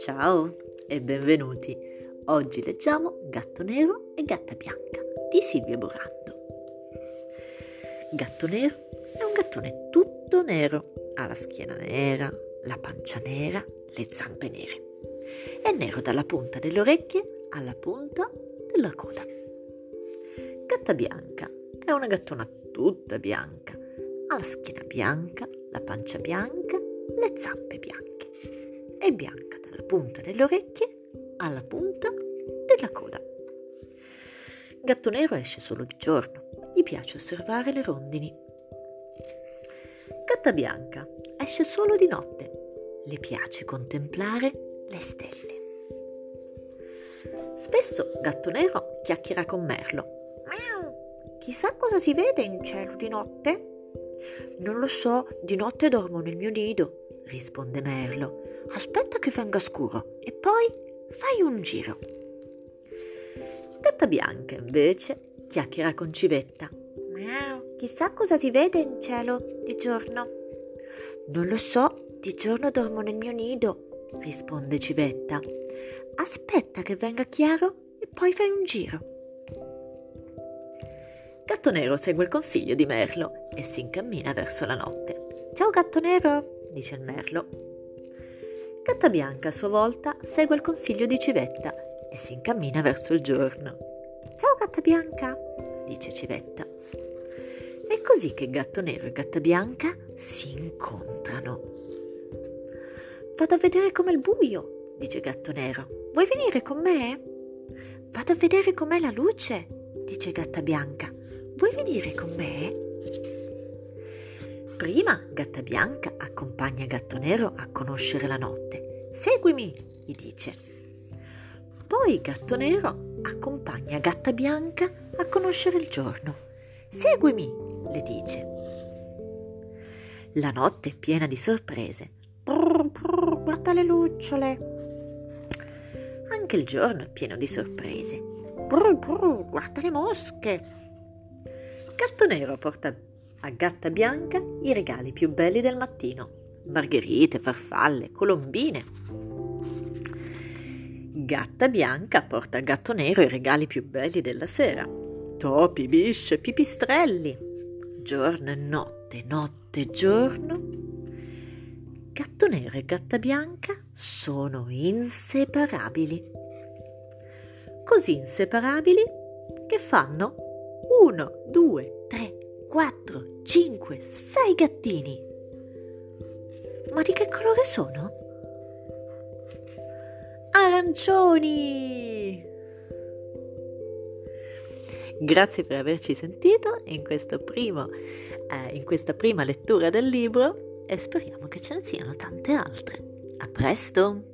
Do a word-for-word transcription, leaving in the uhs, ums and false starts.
Ciao e benvenuti. Oggi leggiamo Gatto nero e gatta bianca di Silvio Borrando. Gatto nero è un gattone tutto nero, ha la schiena nera, la pancia nera, le zampe nere. È nero dalla punta delle orecchie alla punta della coda. Gatta bianca è una gattona tutta bianca, ha la schiena bianca, la pancia bianca, le zampe bianche. È bianca dalla punta delle orecchie alla punta della coda. Gatto nero esce solo di giorno, gli piace osservare le rondini. Gatta bianca esce solo di notte, le piace contemplare le stelle. Spesso Gatto nero chiacchiera con Merlo. Miau! Chissà cosa si vede in cielo di notte? Non lo so, di notte dormo nel mio nido, risponde Merlo. Aspetta che venga scuro e poi fai un giro. Gatta bianca invece chiacchiera con Civetta. Miau, chissà cosa si vede in cielo di giorno. Non lo so, di giorno dormo nel mio nido, risponde Civetta. Aspetta che venga chiaro e poi fai un giro. Gatto nero segue il consiglio di Merlo e si incammina verso la notte. Ciao gatto nero, dice il Merlo. Gatta bianca a sua volta segue il consiglio di Civetta e si incammina verso il giorno. Ciao gatta bianca, dice Civetta. È così che gatto nero e gatta bianca si incontrano. Vado a vedere com'è il buio, dice gatto nero. Vuoi venire con me? Vado a vedere com'è la luce, dice gatta bianca. Vuoi venire con me? Prima gatta bianca accompagna gatto nero a conoscere la notte. Seguimi, gli dice. Poi gatto nero accompagna gatta bianca a conoscere il giorno. Seguimi, le dice. La notte è piena di sorprese. Brr, brr, guarda le lucciole. Anche il giorno è pieno di sorprese. Brr, brr, guarda le mosche. Gatto nero porta a gatta bianca i regali più belli del mattino, margherite, farfalle, colombine. Gatta bianca porta a gatto nero i regali più belli della sera, topi, bisce, pipistrelli, giorno e notte, notte e giorno. Gatto nero e gatta bianca sono inseparabili, così inseparabili che fanno uno, due, tre, quattro, cinque, sei gattini. Ma di che colore sono? Arancioni! Grazie per averci sentito in questo primo, eh, in questa prima lettura del libro e speriamo che ce ne siano tante altre. A presto!